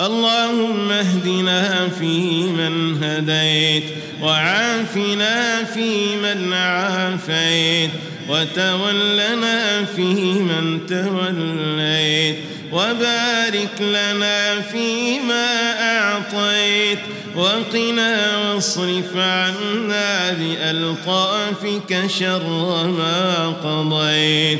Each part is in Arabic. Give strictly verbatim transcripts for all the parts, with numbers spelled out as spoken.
اللهم اهدنا فيمن هديت وعافنا فيمن عافيت وتولنا فيمن توليت وبارك لنا فيما أعطيت وقنا واصرف عنا بألطافك شر ما قضيت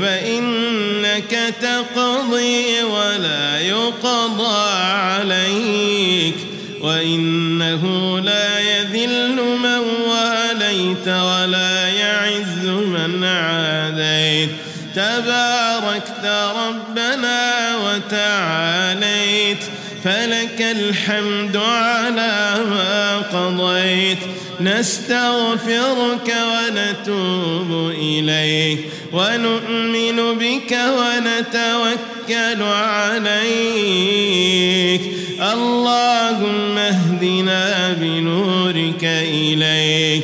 فإنك تقضي ولا يقضى عليك وإنه لا يذل من واليت ولا يعز من عاديت تباركت ربنا وتعاليت فلك الحمد على ما قضيت نستغفرك ونتوب إليك ونؤمن بك ونتوكل عليك اللهم اهدنا بنورك إليك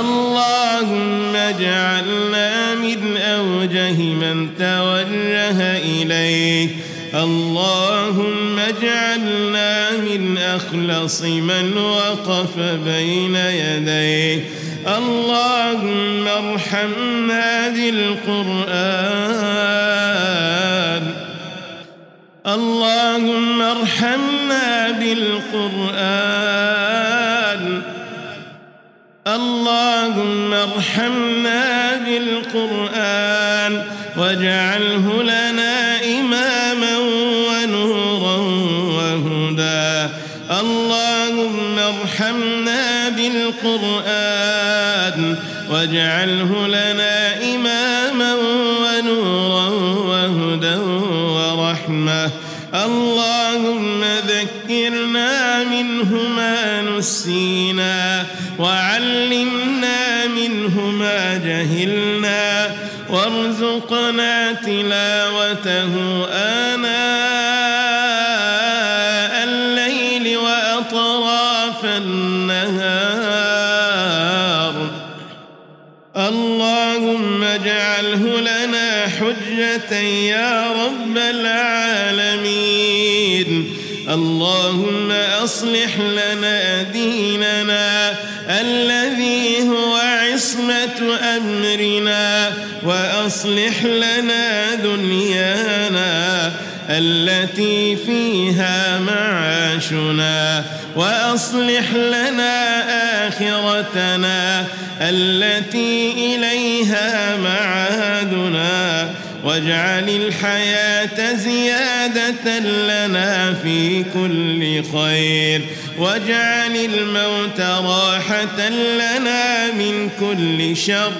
اللهم اجعلنا من أوجه من توجه إليك اللهم اجعلنا من أخلص من وقف بين يديك اللهم ارحمنا بالقرآن اللهم ارحمنا بالقرآن اللهم ارحمنا بالقرآن واجعله لنا إماما ونورا وهدى اللهم ارحمنا بالقرآن واجعله لنا إماما ونورا وهدى ورحمة اللهم ذكرنا منه ما نسينا وعلمنا منه ما جهلنا وارزقنا تلاوته آناء الليل وأطراف النهار اللهم اجعله لنا حجة يا رب العالمين اللهم أصلح لنا ديننا الذي هو عصمة أمرنا وأصلح لنا دنيانا التي فيها معاشنا وأصلح لنا آخرتنا التي إليها معادنا واجعل الحياة زيادة لنا في كل خير واجعل الموت راحة لنا من كل شر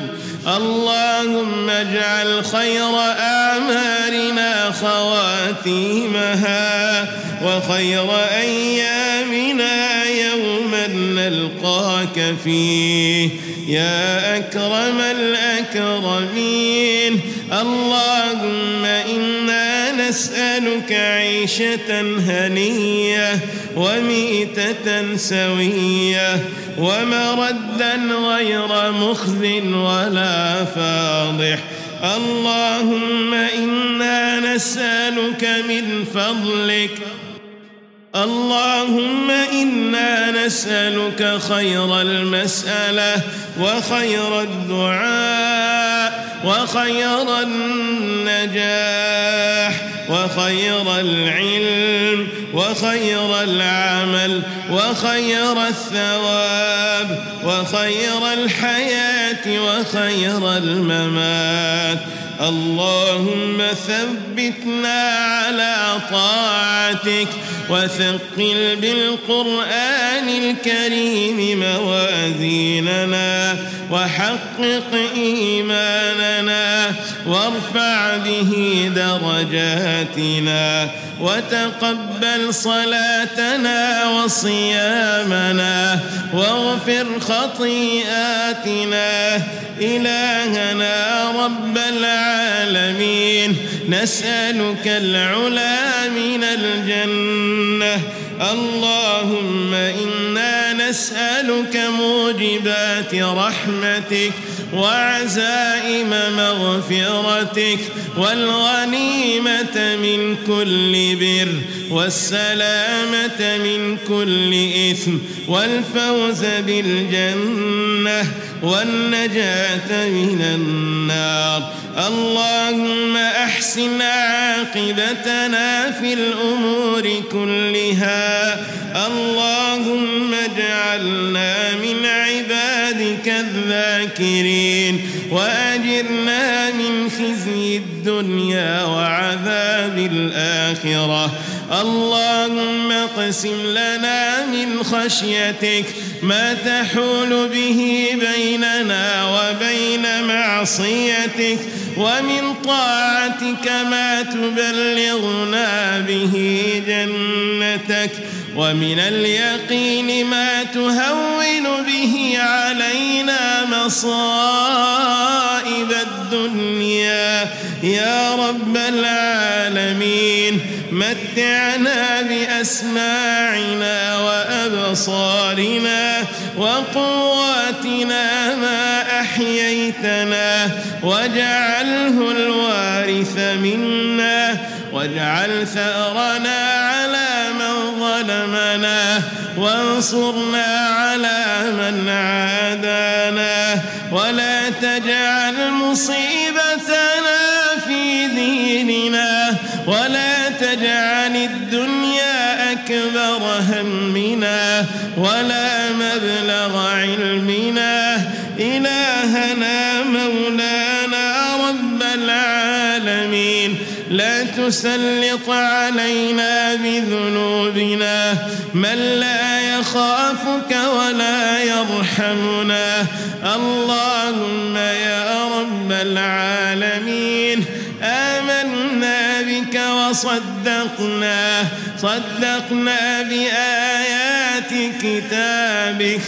اللهم اجعل خير أعمالنا خواتيمها وخير أيامنا يوما نلقاك فيه يا أكرم الأكرمين اللهم إنا نسألك عيشة هنية وميتة سوية ومردا غير مخزٍ ولا فاضح اللهم إنا نسألك من فضلك اللهم إنا نسألك خير المسألة وخير الدعاء وخير النجاح وخير العلم وخير العمل وخير الثواب وخير الحياة وخير الممات اللهم ثبتنا على طاعتك وثقل بالقرآن الكريم موازيننا وحقق إيماننا وارفع به درجاتنا وتقبل صلاتنا وصيامنا واغفر خطيئاتنا إلهنا رب العالمين نسألك العلا من الجنة اللهم إنا نسألك نسألك موجبات رحمتك وعزائم مغفرتك والغنيمة من كل بر والسلامة من كل إثم والفوز بالجنة والنجاة من النار. اللهم أحسن عاقبتنا في الأمور كلها. اللهم اجعلنا من عبادك الذاكرين وأجرنا من خزي الدنيا وعذاب الآخرة. اللهم اقسم لنا من خشيتك ما تحول به بيننا وبين معصيتك ومن طاعتك ما تبلغنا به جنتك ومن اليقين ما تهون به علينا مصائب الدنيا يا رب العالمين. متعنا بأسماعنا وأبصارنا وقواتنا ما أحييتنا واجعله الوارث منا واجعل ثأرنا على من ظلمنا وانصرنا على من عادانا ولا تجعل مصيبتنا في ديننا ولا تجعل الدنيا أكبر همنا ولا مبلغ علمنا. إلهنا مولانا رب العالمين لا تسلط علينا بذنوبنا من لا يخافك ولا يرحمنا. اللهم يا رب العالمين آمنا بك وصدقنا صدقنا بآيات كتابك.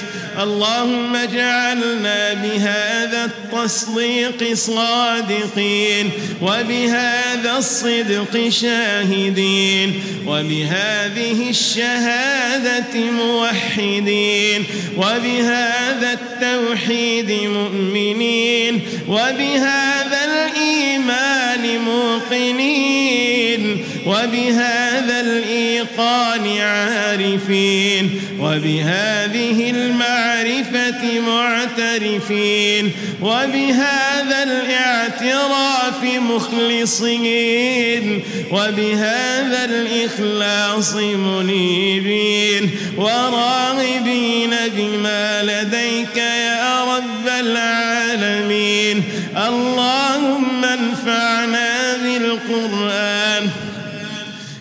اللهم اجعلنا بهذا التصديق صادقين وبهذا الصدق شاهدين وبهذه الشهادة موحدين وبهذا التوحيد مؤمنين وبهذا الإيمان موقنين وبهذا الإيقان عارفين وبهذه المعرفة معترفين وبهذا الاعتراف مخلصين وبهذا الإخلاص منيبين وراغبين بما لديك يا رب العالمين. اللهم انفعنا بالقرآن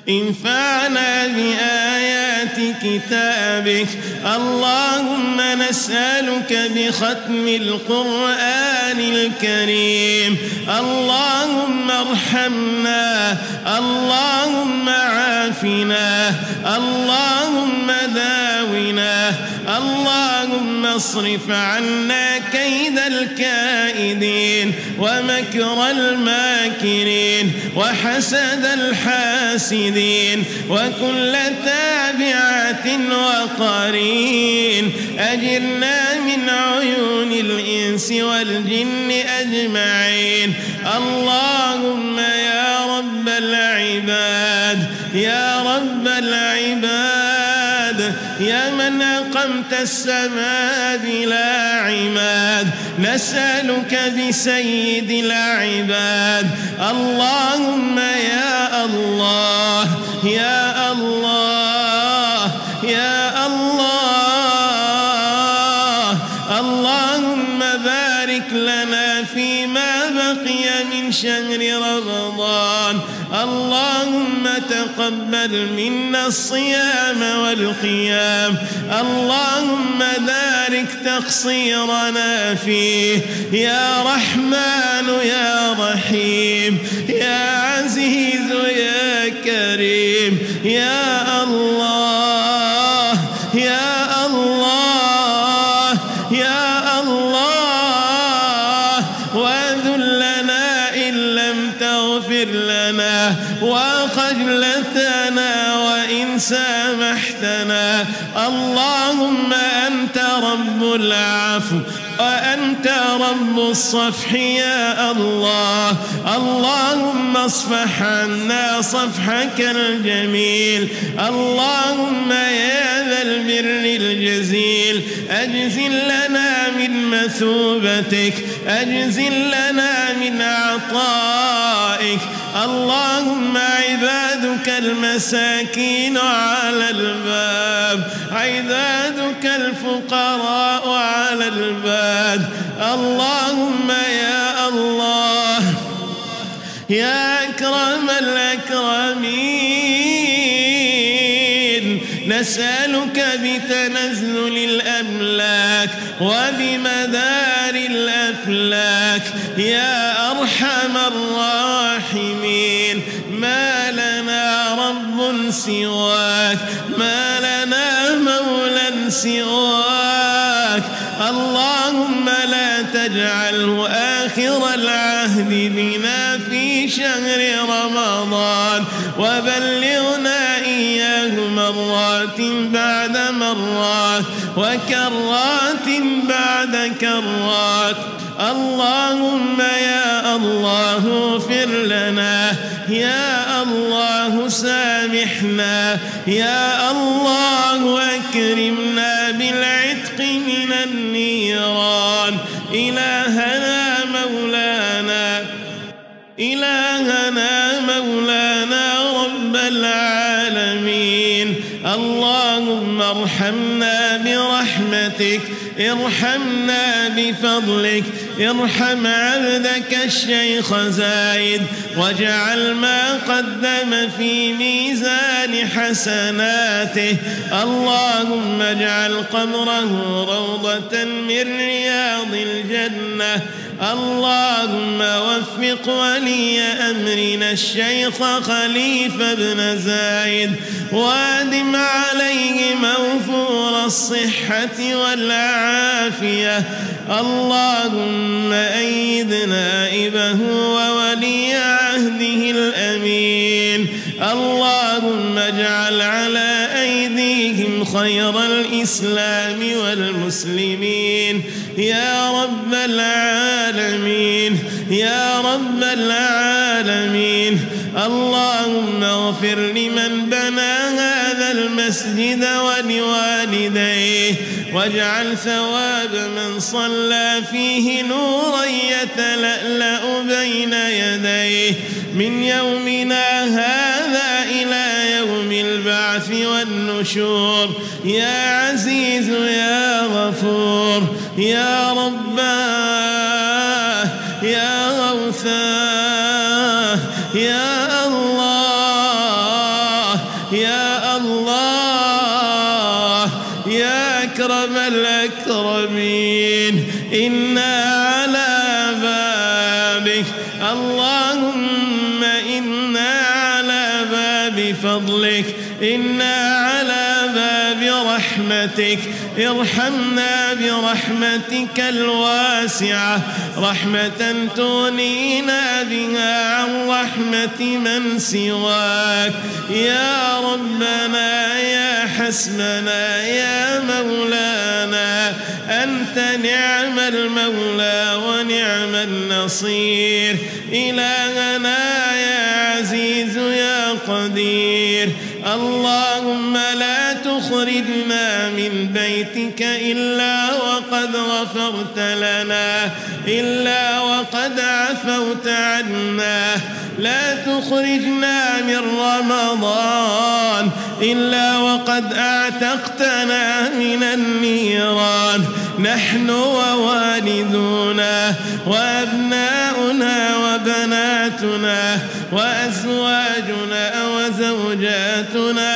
انفعنا بآيات كتابك. اللهم نسألك بختم القرآن الكريم. اللهم ارحمنا. اللهم عافنا. اللهم داونا. اللهم اصرف عنا كيد الكائدين ومكر الماكرين وحسد الحاسدين وكل تابعة وقرين. أجرنا من عيون الإنس والجن أجمعين. اللهم يا رب العباد يا رب العباد يا من أقمت السماء بلا عماد نسألك بسيد العباد. اللهم يا الله يا الله يا الله اللهم بارك لنا فيما بقي من شهر رمضان. اللهم تقبل منا الصيام والقيام. اللهم بارك تقصيرنا فيه يا رحمن يا رحيم يا عزيز يا كريم يا الله يا الله يا الله واذلنا إن لم تغفر لنا وخجلتنا وإن سامحتنا. اللهم أنت رب العفو وأنت رب الصفح يا الله. اللهم اصفح عنا صفحك الجميل، اللهم يا ذا البر الجزيل، أجزل لنا من مثوبتك، أجزل لنا من عطائك. اللهم عبادك المساكين على الباب، عبادك الفقراء على الباب. اللهم يا الله يا أكرم الأكرمين، نسألك بتنزل الأملاك وبمدار الأفلاك يا أرحم الراحمين. ما لنا رب سواك، ما لنا مولى سواك. اللهم لا تجعله آخر العهد بنا في شهر رمضان، وبلغنا إياه مرات بعد مرات وكرات بعد كرات. اللهم يا الله اغفر لنا، يا الله سامحنا، يا الله أكرمنا بالعتق من النيران. إلهنا مولانا، إلهنا مولانا رب العالمين. اللهم ارحمنا برحمتك، ارحمنا بفضلك، ارحم عبدك الشيخ زايد، واجعل ما قدم في ميزان حسناته. اللهم اجعل قبره روضة من رياض الجنة. اللهم وفق ولي أمرنا الشيخ خليفة بن زايد، وادم عليه موفور الصحة والعافية. اللهم أيد نائبه وولي عهده الأمين. اللهم اجعل على أيديهم خير الإسلام والمسلمين يا رب العالمين، يا رب العالمين. اللهم اغفر لمن بنى هذا المسجد ولوالديه، واجعل ثواب من صلى فيه نورا يتلألأ بين يديه من يومنا هذا إلى يوم البعث والنشور. يا عزيز يا غفور يا رباه يا غوثاه يا الله، يا الله يا أكرم الأكرمين. إنا على بابك، اللهم إنا على باب فضلك، إنا على باب رحمتك. ارحمنا برحمتك الواسعة، رحمة تغنينا بها عن رحمة من سواك يا ربنا، يا حسبنا يا مولانا. أنت نعم المولى ونعم النصير. إلهنا يا عزيز يا قدير، اللهم لا تخرجنا من بيتك إلا وقد غفرت لنا، إلا وقد عفوت عنا. لا تخرجنا من رمضان إلا وقد أعتقتنا من النيران، نحن ووالدنا وأبناؤنا وبناتنا وأزواجنا وزوجاتنا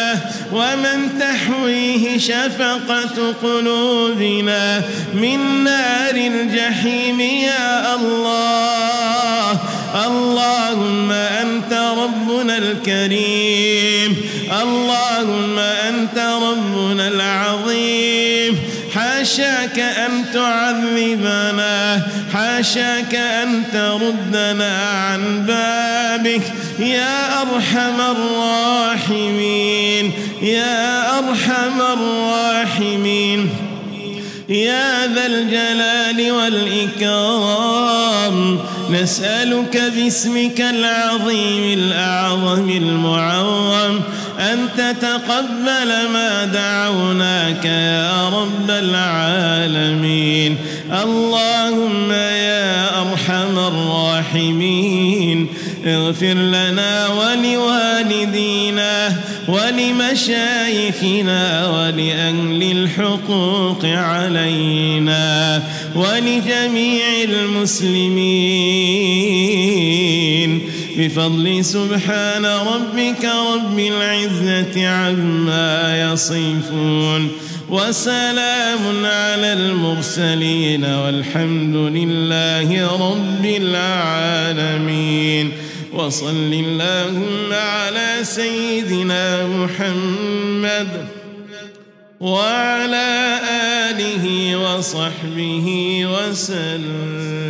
ومن تحويه شفقة قلوبنا من نار الجحيم يا الله. اللهم أنت ربنا الكريم، اللهم أنت ربنا العظيم. حاشاك أن تعذبنا، حاشاك أن تردنا عن بابك يا أرحم الراحمين. يا أرحم الراحمين يا ذا الجلال والإكرام، نسألك باسمك العظيم الأعظم المعظم أن تتقبل ما دعوناك يا رب العالمين. اللهم يا أرحم الراحمين اغفر لنا ولوالدينا ولمشايخنا ولأهل الحقوق علينا ولجميع المسلمين بفضل سبحان ربك رب العزة عما يصفون، وسلام على المرسلين، والحمد لله رب العالمين. وصل اللهم على سيدنا محمد وعلى آله وصحبه وسلم.